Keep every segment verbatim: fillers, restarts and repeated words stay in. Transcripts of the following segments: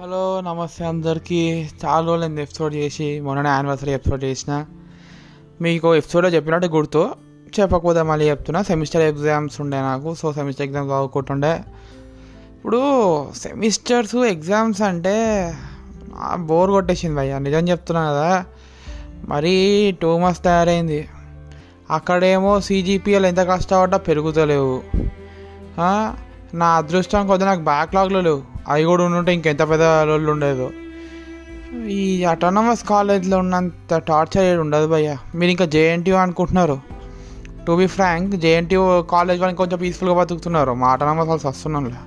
Hello నమస్తే అందరికీ. చాలా రోజులు ఎపిసోడ్ చేసి మొన్న యానివర్సరీ ఎపిసోడ్ చేసిన. మీకు ఎపిసోడ్లో చెప్పినట్టు గుర్తు, చెప్పకపోతే మళ్ళీ చెప్తున్నా, సెమిస్టర్ ఎగ్జామ్స్ ఉండే నాకు. సో సెమిస్టర్ ఎగ్జామ్స్ చదువుకుంటుండే. ఇప్పుడు సెమిస్టర్స్ ఎగ్జామ్స్ అంటే బోర్ కొట్టేసింది భయ్యా, నిజం చెప్తున్నా కదా. మరీ టూ మంత్స్ తయారైంది. అక్కడేమో సీజీపీఎల్ ఎంత కష్టపడ్డా పెరుగుతలేవు. నా అదృష్టం కొద్దిగా నాకు బ్యాక్లాగ్లు లేవు, అవి కూడా ఉండుంటే ఇంకెంత పెద్ద రోజులు ఉండేదో. ఈ అటానమస్ కాలేజ్లో ఉన్నంత టార్చర్ ఉండదు భయ్యా. మీరు ఇంకా జేఎన్టీయూ అనుకుంటున్నారు. To be frank, JNTU college వాళ్ళకి కొంచెం పీస్ఫుల్గా బతుకుతున్నారు, మా అటానమస్ వాళ్ళు వస్తున్నాంలా.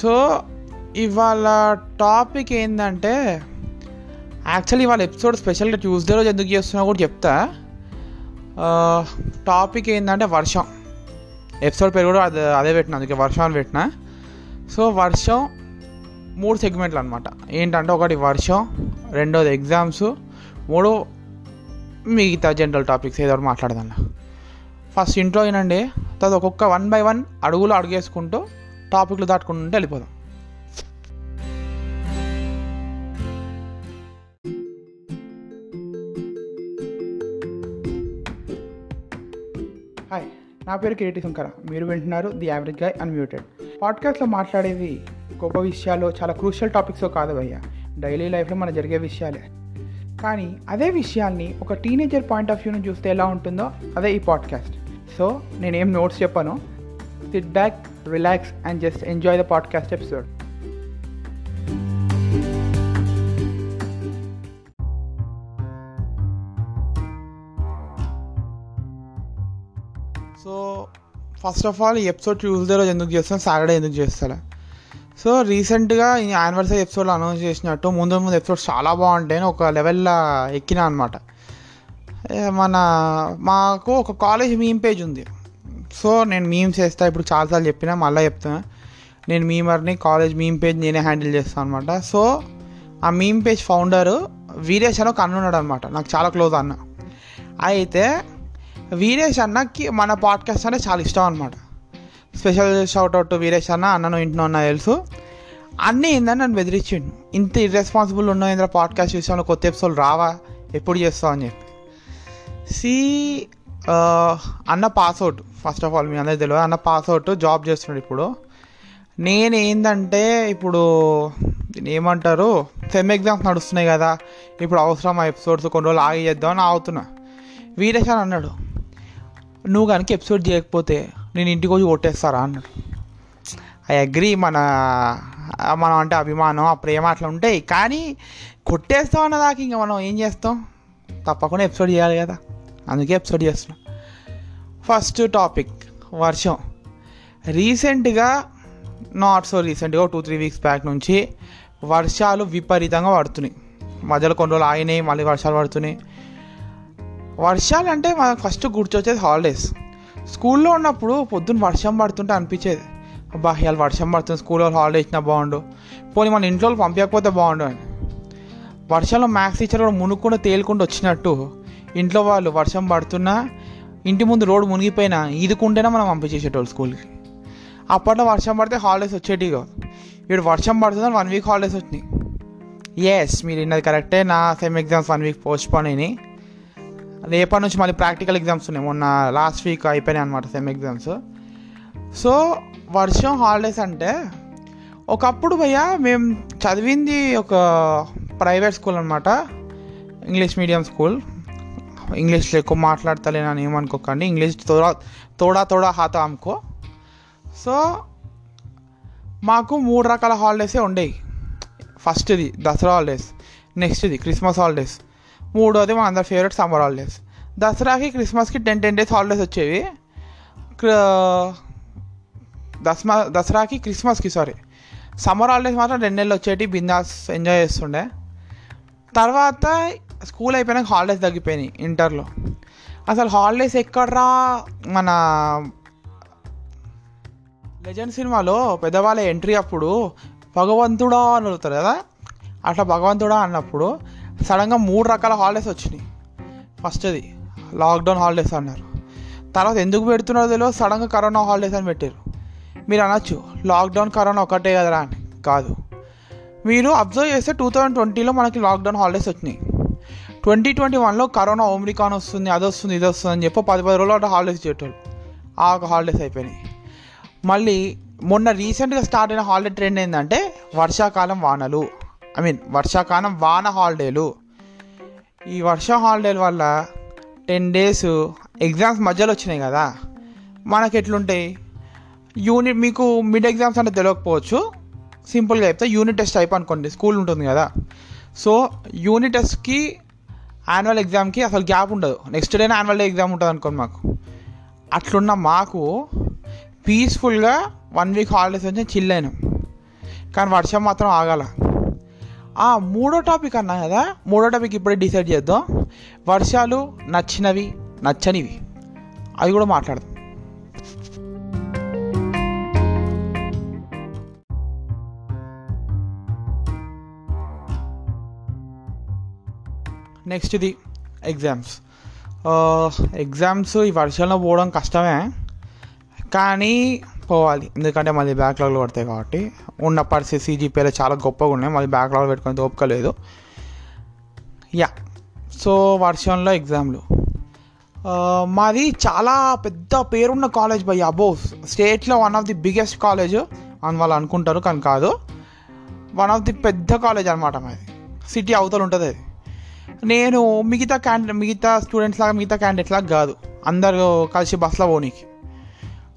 సో ఇవాళ టాపిక్ ఏంటంటే, యాక్చువల్లీ ఇవాళ ఎపిసోడ్ స్పెషల్గా ట్యూస్డే రోజు ఎందుకు చేస్తున్నా కూడా చెప్తా. టాపిక్ ఏంటంటే వర్షం. ఎపిసోడ్ పేరు కూడా అదే అదే పెట్టినా, అందుకే వర్షం అని పెట్టినా. సో వర్షం మూడు సెగ్మెంట్లు అనమాట. ఏంటంటే ఒకటి వర్షం, రెండోది ఎగ్జామ్స్, మూడు మిగతా జనరల్ టాపిక్స్ ఏదో ఒకటి మాట్లాడదాం. ఫస్ట్ ఇంట్లో అయినండి, తర్వాత ఒక్కొక్క వన్ బై వన్ అడుగులు అడుగేసుకుంటూ టాపిక్లు దాటుకుంటూ వెళ్ళిపోదాం. హాయ్, నా పేరు కిరీటి సుంకర, మీరు వింటున్నారు ది యావరేజ్ గాయ్ అన్మ్యూటెడ్ పాడ్కాస్ట్లో. మాట్లాడేది గొప్ప విషయాలు, చాలా క్రూషియల్ టాపిక్స్ కాదు భయ్యా, డైలీ లైఫ్లో మన జరిగే విషయాలే. కానీ అదే విషయాల్ని ఒక టీనేజర్ పాయింట్ ఆఫ్ వ్యూని చూస్తే ఎలా ఉంటుందో అదే ఈ పాడ్కాస్ట్. సో నేనేం నోట్స్ చెప్పాను, sit back, relax and just enjoy the podcast episode. So first of all ఈ ఎపిసోడ్ ట్యూస్డే రోజు ఎందుకు చేస్తాను, సాటర్డే ఎందుకు చేస్తాను. సో రీసెంట్గా ఈ యానివర్సరీ ఎపిసోడ్లో అనౌన్స్ చేసినట్టు ముందు ముందు ఎపిసోడ్స్ చాలా బాగుంటాయని ఒక లెవెల్లో ఎక్కినా అనమాట. మన మాకు ఒక కాలేజ్ మీమ్ పేజ్ ఉంది. సో నేను మీమ్స్ చేస్తాను, ఇప్పుడు చాలాసార్లు చెప్పినా మళ్ళీ చెప్తున్నా, నేను మీమర్ని, కాలేజ్ మీమ్ పేజ్ నేనే హ్యాండిల్ చేస్తాను అనమాట. సో ఆ మీమ్ పేజ్ ఫౌండరు వీరేష్ అని ఒక అన్న ఉన్నాడు అనమాట, నాకు చాలా క్లోజ్ అన్న. అయితే వీరేష్ అన్నకి మన పాడ్కాస్ట్ అంటే చాలా ఇష్టం అనమాట. స్పెషల్ షౌట్అవుట్ టు వీరేష్ అన్న. అన్నను ఇంట్లో ఉన్నా తెలుసు. అన్నీ ఏందని నన్ను బెదిరించిండు, ఇంత ఇర్రెస్పాన్సిబుల్ ఉన్నావు, ఇందులో పాడ్కాస్ట్ విషయంలో కొత్త ఎపిసోడ్ రావా, ఎప్పుడు చేస్తావు అని చెప్పి. సి అన్న పాస్అవుట్, ఫస్ట్ ఆఫ్ ఆల్ మీ అందరికీ తెలియదు, అన్న పాస్అవుట్ జాబ్ చేస్తున్నాడు ఇప్పుడు. నేనేందంటే ఇప్పుడు ఏమంటారు, సెమ్ ఎగ్జామ్స్ నడుస్తున్నాయి కదా, ఇప్పుడు అవసరం ఆ ఎపిసోడ్స్, కొన్ని రోజులు ఆగి చేద్దామని ఆగుతున్నా. వీరేష్ అని అన్నాడు, నువ్వు కనుక ఎపిసోడ్ చేయకపోతే నేను ఇంటికి వచ్చి కొట్టేస్తారా అన్నాడు. ఐ అగ్రీ, మన మనం అంటే అభిమానం, ఆ ప్రేమ అట్లా ఉంటాయి. కానీ కొట్టేస్తాం అన్నదాకా ఇంకా మనం ఏం చేస్తాం, తప్పకుండా ఎపిసోడ్ చేయాలి కదా, అందుకే ఎపిసోడ్ చేస్తున్నాం. ఫస్ట్ టాపిక్ వర్షం. రీసెంట్గా, నాట్ సో రీసెంట్గా, టూ త్రీ వీక్స్ బ్యాక్ నుంచి వర్షాలు విపరీతంగా పడుతున్నాయి. మధ్యలో కొన్ని రోజులు ఆగినాయి, మళ్ళీ వర్షాలు పడుతున్నాయి. వర్షాలు అంటే మనకు ఫస్ట్ గుర్తొచ్చేది హాలిడేస్. స్కూల్లో ఉన్నప్పుడు పొద్దున్న వర్షం పడుతుంటే అనిపించేది, అబ్బా ఇవాళ వర్షం పడుతుంది, స్కూల్లో హాలిడే ఇచ్చినా బాగుండు, పోనీ మన ఇంట్లో పంపించకపోతే బాగుండు అని. వర్షంలో మ్యాథ్స్ టీచర్ కూడా మునుక్కుండా తేలుకుంటూ వచ్చినట్టు ఇంట్లో వాళ్ళు వర్షం పడుతున్నా, ఇంటి ముందు రోడ్డు మునిగిపోయినా ఈదుకుంటేనే మనం పంపించేసేటోళ్ళు స్కూల్కి. అప్పట్లో వర్షం పడితే హాలిడేస్ వచ్చేటివి కాదు. ఇప్పుడు వర్షం పడుతుందని వన్ వీక్ హాలిడేస్ వచ్చినాయి. ఎస్, మీరు విన్నది కరెక్టే, నా sem exams one week postpone అయినాయి. రేపటి నుంచి మళ్ళీ ప్రాక్టికల్ ఎగ్జామ్స్ ఉన్నాయి, మొన్న లాస్ట్ వీక్ అయిపోయినాయి అనమాట సెమ్ ఎగ్జామ్స్. సో వర్షం హాలిడేస్ అంటే, ఒకప్పుడు భయ్యా మేము చదివింది ఒక ప్రైవేట్ స్కూల్ అనమాట, ఇంగ్లీష్ మీడియం స్కూల్. ఇంగ్లీష్లో ఎక్కువ మాట్లాడతలేనని ఏమనుకోకండి, ఇంగ్లీష్ తోడా తోడా తోడా హాత అమ్ముకో. సో మాకు మూడు రకాల హాలిడేసే ఉండేవి. ఫస్ట్ది దసరా హాలిడేస్, నెక్స్ట్ది క్రిస్మస్ హాలిడేస్, మూడోది మా అందరి ఫేవరెట్ సమ్మర్ హాలిడేస్. దసరాకి క్రిస్మస్కి టెన్ టెన్ డేస్ హాలిడేస్ వచ్చేవి. దసమా దసరాకి క్రిస్మస్కి సారీ సమ్మర్ హాలిడేస్ మాత్రం రెండు నెలలు వచ్చేటి, బిందాస్ ఎంజాయ్ చేస్తుండే. తర్వాత స్కూల్ అయిపోయినాక హాలిడేస్ తగ్గిపోయినాయి. ఇంటర్లో అసలు హాలిడేస్ ఎక్కడరా, మన లెజెండ్ సినిమాలో పెద్దవాళ్ళ ఎంట్రీ అప్పుడు భగవంతుడా అని అడుగుతారు కదా, అట్లా భగవంతుడా అన్నప్పుడు సడన్గా మూడు రకాల హాలిడేస్ వచ్చినాయి. ఫస్ట్ అది లాక్డౌన్ హాలిడేస్ అన్నారు. తర్వాత ఎందుకు పెడుతున్నారో తెలియదు, సడన్గా కరోనా హాలిడేస్ అని పెట్టారు. మీరు అనొచ్చు లాక్డౌన్ కరోనా ఒకటే కదరా అని, కాదు. మీరు అబ్జర్వ్ చేస్తే టూ థౌజండ్ ట్వంటీలో మనకి లాక్డౌన్ హాలిడేస్ వచ్చినాయి. ట్వంటీ ట్వంటీ వన్లో కరోనా ఓమ్రికాన్ వస్తుంది, అది వస్తుంది, ఇది వస్తుంది అని చెప్పి పది పది రోజులు అటు హాలిడేస్ చేయటోళ్ళు. ఆ ఒక హాలిడేస్ అయిపోయినాయి. మళ్ళీ మొన్న రీసెంట్గా స్టార్ట్ అయిన హాలిడే ట్రెండ్ ఏంటంటే వర్షాకాలం వానలు, ఐ మీన్ వర్షాకాలం వాన హాలిడేలు. ఈ వర్షా హాలిడేల వల్ల టెన్ డేస్ ఎగ్జామ్స్ మధ్యలో వచ్చినాయి కదా, మనకి ఎట్లుంటాయి యూనిట్, మీకు మిడ్ ఎగ్జామ్స్ అంటే తెలియకపోవచ్చు, సింపుల్గా చెప్తే యూనిట్ టెస్ట్ టైప్ అనుకోండి, స్కూల్ ఉంటుంది కదా. సో యూనిట్ టెస్ట్కి యాన్యువల్ ఎగ్జామ్కి అసలు గ్యాప్ ఉండదు, నెక్స్ట్ డేనే యాన్యువల్ డే ఎగ్జామ్ ఉంటుంది అనుకోండి మాకు. అట్లున్న మాకు పీస్ఫుల్గా వన్ వీక్ హాలిడేస్ వచ్చి చిల్ అయినాం. కానీ వర్షం మాత్రం ఆగాల. ఆ మూడో టాపిక్ అన్నా కదా, మూడో టాపిక్ ఇప్పుడే డిసైడ్ చేద్దాం. వర్షాలు నచ్చినవి, నచ్చనివి అవి కూడా మాట్లాడదాం. నెక్స్ట్ ఇది ఎగ్జామ్స్. ఎగ్జామ్స్ ఈ వర్షంలో పోవడం కష్టమే, కానీ పోవాలి, ఎందుకంటే మళ్ళీ బ్యాక్లాగ్లు పడతాయి కాబట్టి. ఉన్న పరిస్థితి సీజీపీలో చాలా గొప్పగా ఉన్నాయి, మళ్ళీ బ్యాక్లాగ్ పెట్టుకునే ఓపిక లేదు. యా సో వర్షంలో ఎగ్జామ్లు. మాది చాలా పెద్ద పేరున్న కాలేజ్ బై, అబోవ్ స్టేట్లో one of the biggest college అని వాళ్ళు అనుకుంటారు కానీ కాదు, వన్ ఆఫ్ ది పెద్ద కాలేజ్ అనమాట మాది. సిటీ అవతల ఉంటుంది అది. నేను మిగతా క్యాండిడేట్ మిగతా స్టూడెంట్స్ లాగా మిగతా క్యాండిడేట్స్ లాగా కాదు, అందరూ కలిసి బస్సులో పోనీకి.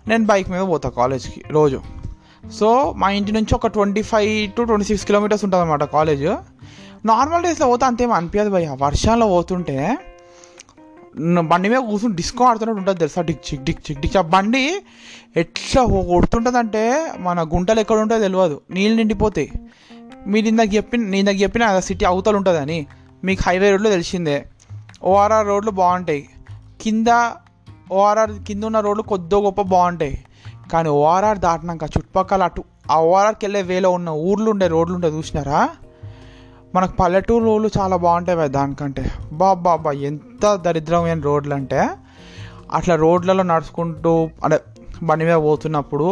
నేను బైక్ మీద పోతాను కాలేజ్కి రోజు. సో మా ఇంటి నుంచి ఒక twenty five to twenty six kilometres ఉంటుంది అనమాట కాలేజ్. నార్మల్ డేస్లో పోతే అంతేమో అనిపించదు భయ్య, వర్షంలో పోతుంటే బండి మీద కూర్చుని డిస్కో ఆడుతున్నట్టు ఉంటుంది తెలుసా, డిక్ చిక్ డిక్ చిక్ డిక్. ఆ బండి ఎట్లా కొడుతుంటుందంటే మన గుంటలు ఎక్కడ ఉంటుందో తెలియదు, నీళ్ళు నిండిపోతాయి. మీరు ఇందాక చెప్పిన నేను ఇందాక చెప్పిన సిటీ అవతలు ఉంటుందని మీకు హైవే రోడ్లు తెలిసిందే. ఓఆర్ఆర్ రోడ్లు బాగుంటాయి, కింద ఓఆర్ఆర్ కింద ఉన్న రోడ్లు కొద్దో గొప్ప బాగుంటాయి. కానీ ఓఆర్ఆర్ దాటినాక చుట్టుపక్కల అటు ఆ ఓఆర్ఆర్కి వెళ్ళే వేలో ఉన్న ఊర్లు ఉండే రోడ్లు ఉంటాయి చూసినారా, మనకు పల్లెటూరు రోడ్లు చాలా బాగుంటాయి దానికంటే. బాబా బా ఎంత దరిద్రమైన రోడ్లు అంటే, అట్లా రోడ్లలో నడుచుకుంటూ అంటే బండి మీద పోతున్నప్పుడు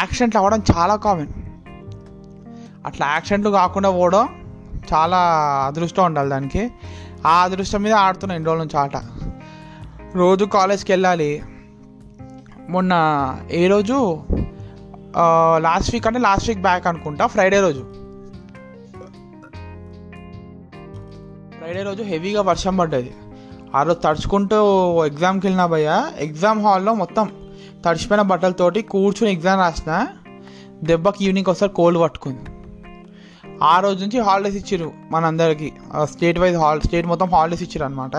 యాక్సిడెంట్లు అవ్వడం చాలా కామన్. అట్లా యాక్సిడెంట్లు కాకుండా పోవడం చాలా అదృష్టం ఉండాలి దానికి. ఆ అదృష్టం మీద ఆడుతున్నాం ఇన్ని రోజుల నుంచి ఆట. రోజు కాలేజ్కి వెళ్ళాలి. మొన్న ఏ రోజు, లాస్ట్ వీక్ అంటే లాస్ట్ వీక్ బ్యాక్ అనుకుంటా, ఫ్రైడే రోజు ఫ్రైడే రోజు హెవీగా వర్షం పడ్డది. ఆ రోజు తడుచుకుంటూ ఎగ్జామ్కి వెళ్ళినా భయ్యా, ఎగ్జామ్ హాల్లో మొత్తం తడిచిపోయిన బట్టలతోటి కూర్చుని ఎగ్జామ్ రాసిన. దెబ్బకి ఈవినింగ్ ఒకసారి కోల్డ్ పట్టుకుంది. ఆ రోజు నుంచి హాలిడేస్ ఇచ్చారు మనందరికీ, స్టేట్ వైజ్ హాల్ స్టేట్ మొత్తం హాలిడేస్ ఇచ్చారు అనమాట.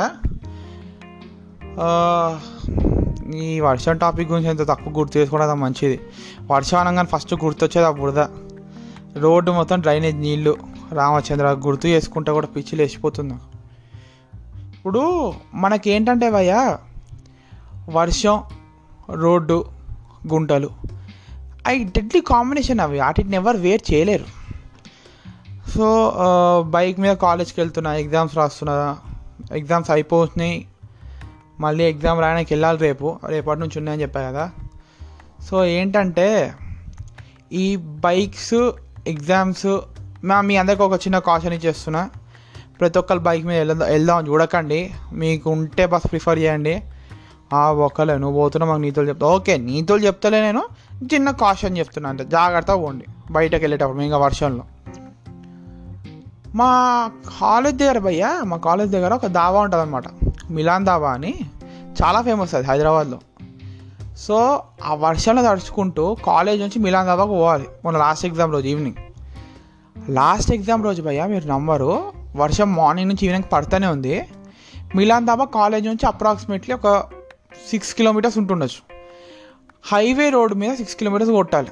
ఈ వర్షం టాపిక్ గురించి ఎంత తక్కువ గుర్తు చేసుకోవడం మంచిది. వర్షం అనగానే ఫస్ట్ గుర్తొచ్చేది ఆ బురద, రోడ్డు మొత్తం డ్రైనేజ్ నీళ్ళు, రామచంద్ర గుర్తు చేసుకుంటే కూడా పిచ్చి లేచిపోతుంది. ఇప్పుడు మనకేంటంటే భయ్యా, వర్షం, రోడ్డు, గుంటలు, ఐ డెడ్లీ కాంబినేషన్. అవి వాటిని ఎవరు వేరు చేయలేరు. సో బైక్ మీద కాలేజ్కి వెళ్తున్నా, ఎగ్జామ్స్ రాస్తున్నా, ఎగ్జామ్స్ అయిపోతున్నాయి, మళ్ళీ ఎగ్జామ్ రాయడానికి వెళ్ళాలి రేపు, రేపటి నుంచి ఉన్నాయని చెప్పా కదా. సో ఏంటంటే ఈ బైక్స్, ఎగ్జామ్స్, మా మీ అందరికీ ఒక చిన్న కాషన్ ఇచ్చేస్తున్నా, ప్రతి ఒక్కరు బైక్ మీద వెళ్దాం వెళ్దాం చూడకండి. మీకు ఉంటే బస్ ప్రిఫర్ చేయండి. ఒక్కలే నువ్వు పోతున్నా మాకు నీతులు చెప్తా, ఓకే నీతులు చెప్తలే, నేను చిన్న కాషన్ చెప్తున్నా అంటే జాగ్రత్తగా పోండి బయటకు వెళ్ళేటప్పుడు. మేము ఇంకా వర్షంలో మా కాలేజ్ దగ్గర భయ్యా, మా కాలేజ్ దగ్గర ఒక దాబా ఉంటుంది అనమాట, మిలాన్ దాబా అని, చాలా ఫేమస్ అది హైదరాబాద్లో. సో ఆ వర్షంలో తడుచుకుంటూ కాలేజ్ నుంచి మిలాన్ దాబాకు పోవాలి మొన్న లాస్ట్ ఎగ్జామ్ రోజు ఈవినింగ్. లాస్ట్ ఎగ్జామ్ రోజు భయ్యా మీరు నమ్మరు, వర్షం మార్నింగ్ నుంచి ఈవినింగ్ పడుతూనే ఉంది. మిలాన్ దాబా కాలేజ్ నుంచి అప్రాక్సిమేట్లీ ఒక సిక్స్ కిలోమీటర్స్ ఉంటుండొచ్చు. హైవే రోడ్ మీద సిక్స్ కిలోమీటర్స్ కొట్టాలి.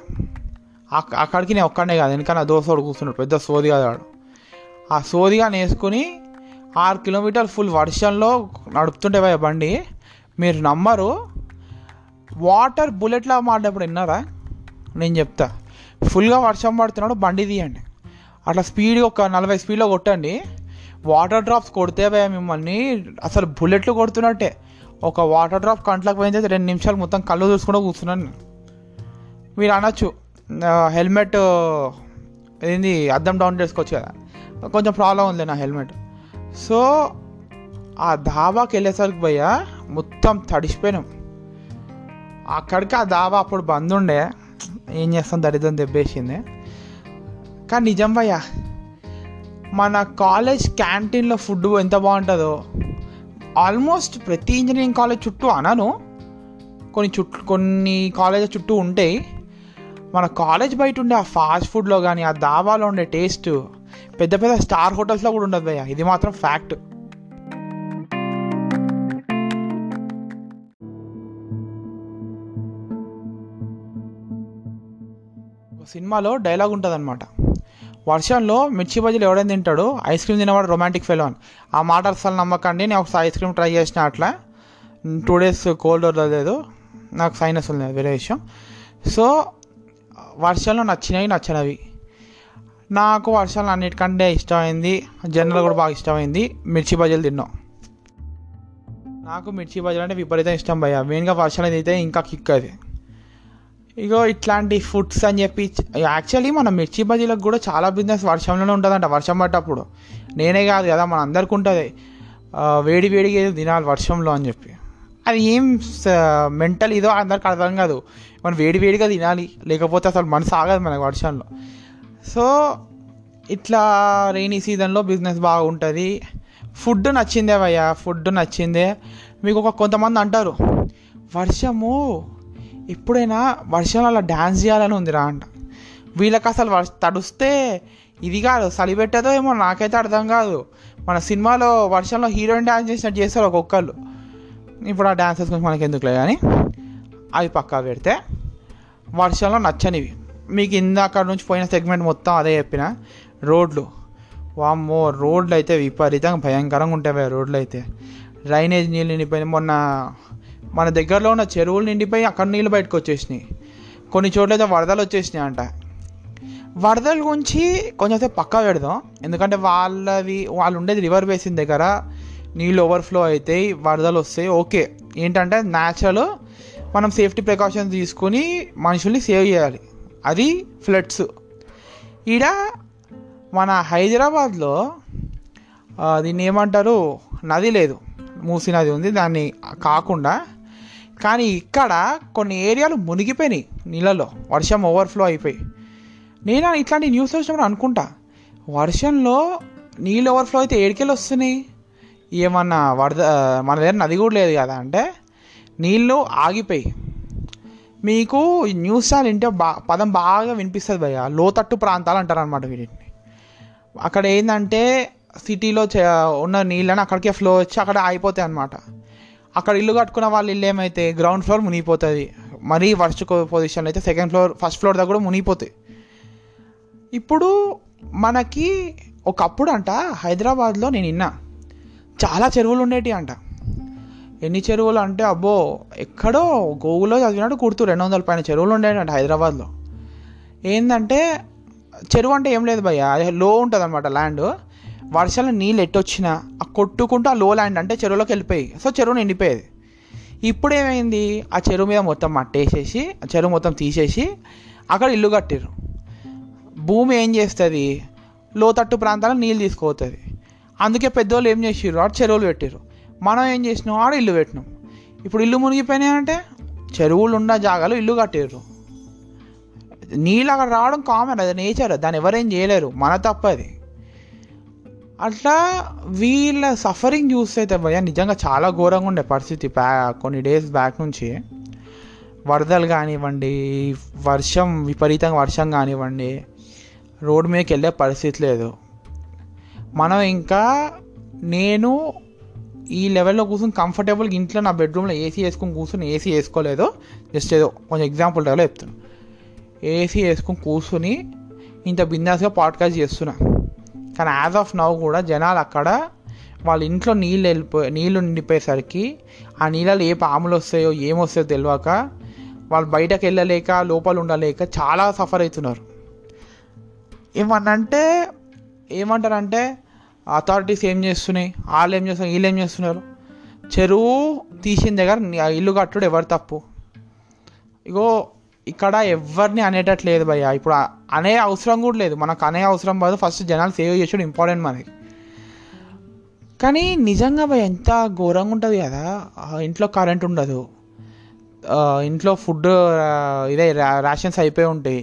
అక్కడికి నేను ఒక్కడే కాదు, ఎందుకని ఆ దోసోడు కూర్చున్నాడు, పెద్ద సోది కాదు వాడు. ఆ సోదిగా నేసుకుని ఆరు కిలోమీటర్లు ఫుల్ వర్షంలో నడుపుతుంటే భయ బండి, మీరు నమ్మరు, వాటర్ బుల్లెట్లా మాడినప్పుడు విన్నారా, నేను చెప్తా. ఫుల్గా వర్షం పడుతున్నాడు, బండి తీయండి, అట్లా స్పీడ్గా ఒక నలభై స్పీడ్లో కొట్టండి, వాటర్ డ్రాప్స్ కొడితే భయ మిమ్మల్ని అసలు బుల్లెట్లు కొడుతున్నట్టే. ఒక వాటర్ డ్రాప్ కంట్లోకి పోయిన రెండు నిమిషాలు మొత్తం కళ్ళు చూసుకుంటూ కూర్చున్నాను. మీరు అనొచ్చు హెల్మెట్ ఏంది అద్దం డౌన్ చేసుకోవచ్చు కదా, కొంచెం ప్రాబ్లం ఉంది నా హెల్మెట్. సో ఆ ధాబాకి వెళ్ళేసరికి పోయా మొత్తం తడిసిపోయినాం. అక్కడికి ఆ ధాబా అప్పుడు బంద్ ఉండే, ఏం చేస్తాం దరిద్రం దెబ్బేసింది. కానీ నిజం భయ్యా, మన కాలేజ్ క్యాంటీన్లో ఫుడ్ ఎంత బాగుంటుందో. ఆల్మోస్ట్ ప్రతి ఇంజనీరింగ్ కాలేజ్ చుట్టూ అనను, కొన్ని చుట్టూ కొన్ని కాలేజ్ చుట్టూ ఉంటాయి. మన కాలేజ్ బయట ఉండే ఆ ఫాస్ట్ ఫుడ్లో కానీ ఆ దాబాలో ఉండే టేస్ట్ పెద్ద పెద్ద స్టార్ హోటల్స్లో కూడా ఉండదు భయ్యా, ఇది మాత్రం ఫ్యాక్ట్. సినిమాలో డైలాగ్ ఉంటుంది అనమాట, వర్షంలో మిర్చి బజ్జీలు ఎవడైనా తింటాడు, ఐస్ క్రీమ్ తినేవాడు రొమాంటిక్ ఫెలో అని. ఆ మాట అసలు నమ్మకండి, నేను ఒకసారి ఐస్ క్రీమ్ ట్రై చేసిన, అట్లా టూ డేస్ కోల్డ్ వదలేదు, నాకు సైనస్ ఉంది, వేరే విషయం. సో వర్షంలో నచ్చినవి నచ్చినవి నాకు వర్షంలో అన్నిటికంటే ఇష్టమైంది, జనరల్ కూడా బాగా ఇష్టమైంది మిర్చి బజ్జీలు తిన్నాం. నాకు మిర్చి బజ్జీలు అంటే విపరీతం ఇష్టం భయ్యా, మెయిన్గా వర్షాలు తింటే ఇంకా కిక్ అది. ఇగో ఇట్లాంటి ఫుడ్స్ అని చెప్పి యాక్చువల్లీ మన మిర్చి బజ్జీలకు కూడా చాలా బిజినెస్ వర్షంలోనే ఉంటుందంట. వర్షం పడ్డప్పుడు నేనే కాదు కదా మన అందరికీ ఉంటుంది, వేడి వేడిగా తినాలి వర్షంలో అని చెప్పి. అది ఏం మెంటల్ ఇదో అందరికి అర్థం కాదు, మనం వేడి వేడిగా తినాలి లేకపోతే అసలు మనసు ఆగదు మనకు వర్షంలో. సో ఇట్లా రెయినీ సీజన్లో బిజినెస్ బాగుంటుంది. ఫుడ్ నచ్చిందే భయ్యా, ఫుడ్ నచ్చిందే. మీకు ఒక కొంతమంది అంటారు, వర్షము ఎప్పుడైనా వర్షంలో అలా డ్యాన్స్ చేయాలని ఉందిరా అంట. వీళ్ళకి అసలు వర్ష తడుస్తే ఇది కాదు చలి పెట్టదో ఏమో నాకైతే అర్థం కాదు. మన సినిమాలో వర్షంలో హీరోయిన్ డ్యాన్స్ చేసినట్టు చేస్తారు ఒక్కొక్కళ్ళు. ఇప్పుడు ఆ డ్యాన్సెస్ గురించి మనకి ఎందుకులే కానీ అవి పక్కా పెడితే, వర్షంలో నచ్చనివి మీకు ఇందాక నుంచి పోయిన సెగ్మెంట్ మొత్తం అదే చెప్పిన. రోడ్లు వామ్మో, రోడ్లు అయితే విపరీతంగా భయంకరంగా ఉంటాయి. రోడ్లు అయితే డ్రైనేజ్ నీళ్ళు నిండిపోయిన, మొన్న మన దగ్గరలో ఉన్న చెరువులు నిండిపోయి అక్కడ నీళ్ళు బయటకు వచ్చేసినాయి. కొన్ని చోట్ల అయితే వరదలు వచ్చేసినాయి అంట. వరదల గురించి కొంచెంసేపు పక్కా పెడదాం, ఎందుకంటే వాళ్ళవి వాళ్ళు ఉండేది రివర్ బేసిన్ దగ్గర, నీళ్ళు ఓవర్ఫ్లో అవుతాయి, వరదలు వస్తాయి. ఓకే, ఏంటంటే న్యాచురల్, మనం సేఫ్టీ ప్రికాషన్స్ తీసుకుని మనుషుల్ని సేవ్ చేయాలి, అది ఫ్లడ్స్. ఈడ మన హైదరాబాద్లో దీన్ని ఏమంటారు, నది లేదు, మూసీ నది ఉంది, దాన్ని కాకుండా. కానీ ఇక్కడ కొన్ని ఏరియాలు మునిగిపోయినాయి నీళ్ళలో, వర్షం ఓవర్ఫ్లో అయిపోయి. నేను ఇట్లాంటి న్యూస్ వచ్చినప్పుడు అనుకుంటా, వర్షంలో నీళ్ళు ఓవర్ఫ్లో అయితే ఏడికెళ్ళి వస్తున్నాయి, ఏమన్నా వరద మన దగ్గర నది కూడా లేదు కదా అంటే నీళ్ళు ఆగిపోయి. మీకు న్యూస్ ఛానల్ ఇంటే బా పదం బాగా వినిపిస్తుంది భయ్య, లోతట్టు ప్రాంతాలు అంటారు అనమాట వీటిని. అక్కడ ఏంటంటే సిటీలో ఉన్న నీళ్ళని అక్కడికే ఫ్లో వచ్చి అక్కడ ఆగిపోతాయి అన్నమాట. అక్కడ ఇల్లు కట్టుకున్న వాళ్ళు ఇల్లు ఏమైతే గ్రౌండ్ ఫ్లోర్ మునిగిపోతుంది, మరీ వర్స్ట్ పొజిషన్ అయితే సెకండ్ ఫ్లోర్ ఫస్ట్ ఫ్లోర్ దగ్గర కూడా మునిగిపోతాయి. ఇప్పుడు మనకి ఒకప్పుడు అంట హైదరాబాద్లో నేను విన్నా చాలా చెరువులు ఉండేవి అంట. ఎన్ని చెరువులు అంటే అబ్బో ఎక్కడో గోగులో చదివినట్టు కుర్తూ రెండు వందల పైన చెరువులు ఉండేవి హైదరాబాద్లో. ఏంటంటే చెరువు అంటే ఏం లేదు భయ్య, అది లో ఉంటుంది అనమాట ల్యాండ్. వర్షాలు నీళ్ళు ఎట్టొచ్చినా ఆ కొట్టుకుంటూ ఆ లో ల్యాండ్ అంటే చెరువులోకి వెళ్ళిపోయి, సో చెరువు నిండిపోయేది. ఇప్పుడు ఏమైంది, ఆ చెరువు మీద మొత్తం మట్టేసేసి ఆ చెరువు మొత్తం తీసేసి అక్కడ ఇల్లు కట్టిరు. భూమి ఏం చేస్తుంది, లోతట్టు ప్రాంతాలకు నీళ్ళు తీసుకుపోతుంది. అందుకే పెద్దోళ్ళు ఏం చేసారు, ఆడ చెరువులు పెట్టారు. మనం ఏం చేసినాం, ఆడ ఇల్లు పెట్టినాం. ఇప్పుడు ఇల్లు మునిగిపోయినాయి అంటే చెరువులు ఉన్న జాగాలో ఇల్లు కట్టారు. నీళ్ళు అక్కడ రావడం కామన్, అది నేచర్, దాన్ని ఎవరేం చేయలేరు, మన తప్పది. అట్లా వీళ్ళ సఫరింగ్ చూస్తే భయ్య నిజంగా చాలా ఘోరంగా ఉండే పరిస్థితి. బ్యా కొన్ని డేస్ బ్యాక్ నుంచి వరదలు కానివ్వండి, వర్షం విపరీతంగా వర్షం కానివ్వండి, రోడ్డు మీదకి వెళ్ళే పరిస్థితి లేదు. మనం ఇంకా నేను ఈ లెవెల్లో కూర్చొని కంఫర్టబుల్గా ఇంట్లో నా బెడ్రూమ్లో ఏసీ వేసుకుని కూర్చొని, ఏసీ వేసుకోలేదు, జస్ట్ ఏదో కొంచెం ఎగ్జాంపుల్ టైప్లో చెప్తాను. ఏసీ వేసుకుని కూర్చుని ఇంత బిందాస్గా పాడ్కాస్ట్ చేస్తున్నా. కానీ యాజ్ ఆఫ్ నౌ కూడా జనాలు అక్కడ వాళ్ళ ఇంట్లో నీళ్ళు వెళ్ళిపో నీళ్ళు నిండిపోయేసరికి ఆ నీళ్ళలో ఏ పాములు వస్తాయో ఏమొస్తాయో తెలియక వాళ్ళు బయటకు వెళ్ళలేక లోపల ఉండలేక చాలా సఫర్ అవుతున్నారు. ఏమన్నంటే ఏమంటారంటే అథారిటీస్ ఏం చేస్తున్నాయి, వాళ్ళు ఏం చేస్తున్నారు, వీళ్ళు ఏం చేస్తున్నారు, చెరువు తీసిన దగ్గర ఇల్లు కట్టుడు ఎవరు తప్పు. ఇగో ఇక్కడ ఎవరిని అనేటట్లేదు భయ్య. ఇప్పుడు అనే అవసరం కూడా లేదు, మనకు అనే అవసరం కాదు. ఫస్ట్ జనాలు సేవ్ చేసేది ఇంపార్టెంట్ మనకి. కానీ నిజంగా భయ్య ఎంత ఘోరంగా ఉంటుంది కదా, ఇంట్లో కరెంట్ ఉండదు, ఇంట్లో ఫుడ్ ఇదే రేషన్స్ అయిపోయి ఉంటాయి,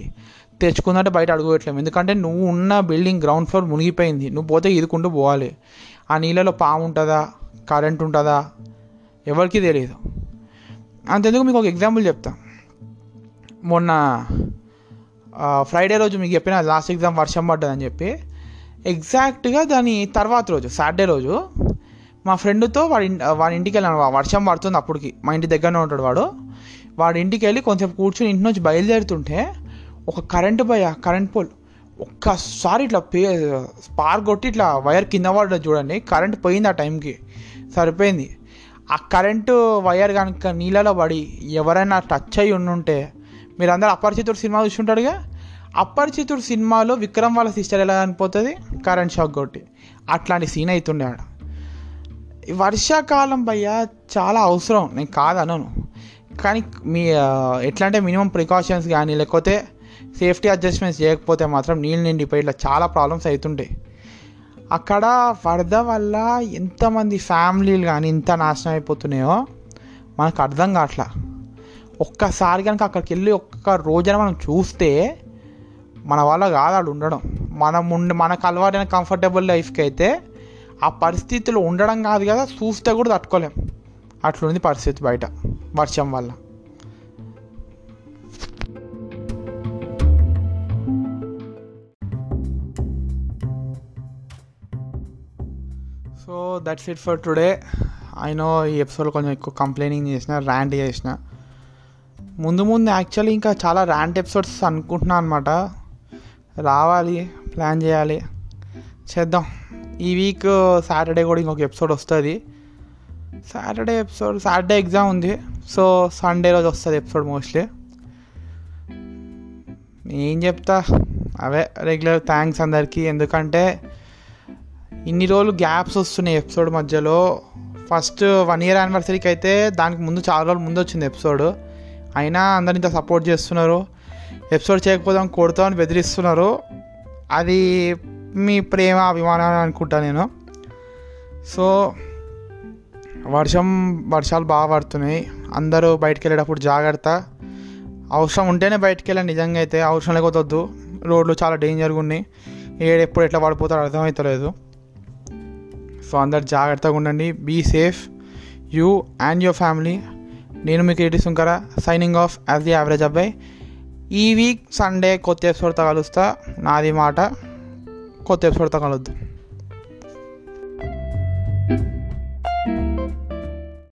తెచ్చుకుందంటే బయట అడుగుపెట్టలేము. ఎందుకంటే నువ్వు ఉన్న బిల్డింగ్ గ్రౌండ్ ఫ్లోర్ మునిగిపోయింది, నువ్వు పోతే ఈదుకుంటూ పోవాలి. ఆ నీళ్ళలో పాము ఉంటుందా, కరెంట్ ఉంటుందా ఎవరికి తెలియదు. అంతెందుకు మీకు ఒక ఎగ్జాంపుల్ చెప్తా. మొన్న ఫ్రైడే రోజు మీకు చెప్పిన లాస్ట్ ఎగ్జామ్ వర్షం పడ్డదని చెప్పి, ఎగ్జాక్ట్గా దాని తర్వాత రోజు సాటర్డే రోజు మా ఫ్రెండ్తో వాడి వాడి ఇంటికి వెళ్ళాను. వర్షం పడుతుంది అప్పటికి, మా ఇంటి దగ్గరనే ఉంటాడు వాడు. వాడి ఇంటికి వెళ్ళి కొంచెం కూర్చొని ఇంటి నుంచి బయలుదేరుతుంటే ఒక కరెంటు భయ కరెంట్ పోల్ ఒక్కసారి ఇట్లా పే స్పార్క్ కొట్టి ఇట్లా వైర్ కింద పడ్డది చూడండి. కరెంట్ పోయింది ఆ టైంకి, సరిపోయింది. ఆ కరెంటు వైర్ కనుక నీళ్ళలో పడి ఎవరైనా టచ్ అయ్యి ఉండుంటే, మీరు అందరూ అపరిచితుడు సినిమా చూస్తుంటారుగా, అపరిచితుడు సినిమాలో విక్రమ్ వాళ్ళ సిస్టర్ ఎలా అనిపోతుంది కరెంట్ షాక్ కొట్టి, అట్లాంటి సీన్ అవుతుండే ఆడ. వర్షాకాలం భయ్య చాలా అవసరం, నేను కాదనను. కానీ మీ ఎట్లా అంటే మినిమం ప్రికాషన్స్ కానీ లేకపోతే సేఫ్టీ అడ్జస్ట్మెంట్స్ చేయకపోతే మాత్రం నీళ్ళు నిండిపోయి ఇట్లా చాలా ప్రాబ్లమ్స్ అవుతుంటాయి. అక్కడ వరద వల్ల ఎంతమంది ఫ్యామిలీలు కానీ ఇంత నాశనం అయిపోతున్నాయో మనకు అర్థం కావట్లా. ఒక్కసారి కనుక అక్కడికి వెళ్ళి ఒక్క రోజున మనం చూస్తే మన వల్ల కాదు అక్కడ ఉండడం. మనం ఉండి మనకు అలవాటైన కంఫర్టబుల్ లైఫ్కి అయితే ఆ పరిస్థితులు ఉండడం కాదు కదా, చూస్తే కూడా తట్టుకోలేం. అట్లుంది పరిస్థితి బయట వర్షం వల్ల. So that's it for today. I know ఈ ఎపిసోడ్ కొంచెం ఎక్కువ కంప్లైనింగ్ చేసిన, ర్యాంట్ చేసిన. ముందు ముందు యాక్చువల్లీ ఇంకా చాలా ర్యాంట్ ఎపిసోడ్స్ అనుకుంటున్నాను అనమాట. రావాలి, ప్లాన్ చేయాలి, చేద్దాం. ఈ వీక్ సాటర్డే కూడా ఇంకొక ఎపిసోడ్ వస్తుంది. సాటర్డే ఎపిసోడ్ సాటర్డే ఎగ్జామ్ ఉంది, సో సండే రోజు వస్తుంది ఎపిసోడ్ మోస్ట్లీ. ఏం చెప్తా, అవే రెగ్యులర్ థ్యాంక్స్ అందరికీ. ఎందుకంటే ఇన్ని రోజులు గ్యాప్స్ వస్తున్నాయి ఎపిసోడ్ మధ్యలో. ఫస్ట్ వన్ ఇయర్ యానివర్సరీకి అయితే దానికి ముందు చాలా రోజుల ముందు వచ్చింది ఎపిసోడ్, అయినా అందరు ఇంత సపోర్ట్ చేస్తున్నారు. ఎపిసోడ్ చేయకపోదాం కొడతామని బెదిరిస్తున్నారు. అది మీ ప్రేమ అభిమానం అనుకుంటా నేను. సో వర్షం వర్షాలు బాగా పడుతున్నాయి, అందరూ బయటకు వెళ్ళేటప్పుడు జాగ్రత్త. అవసరం ఉంటేనే బయటకు వెళ్ళండి నిజంగా, అయితే అవసరం లేకపోతద్దు. రోడ్లు చాలా డేంజర్గా ఉన్నాయి, ఏడు ఎప్పుడు ఎట్లా పడిపోతారో అర్థమవుతలేదు. సో అందరు జాగ్రత్తగా ఉండండి, be safe you and your family. నేను మీ Kireeti Sunkara signing off as the average అబ్బాయి. ఈ వీక్ సండే కొత్త ఎపిసోడ్తో కలుస్తా. నాది మాట కొత్త ఎపిసోడ్తో కలుద్దాం.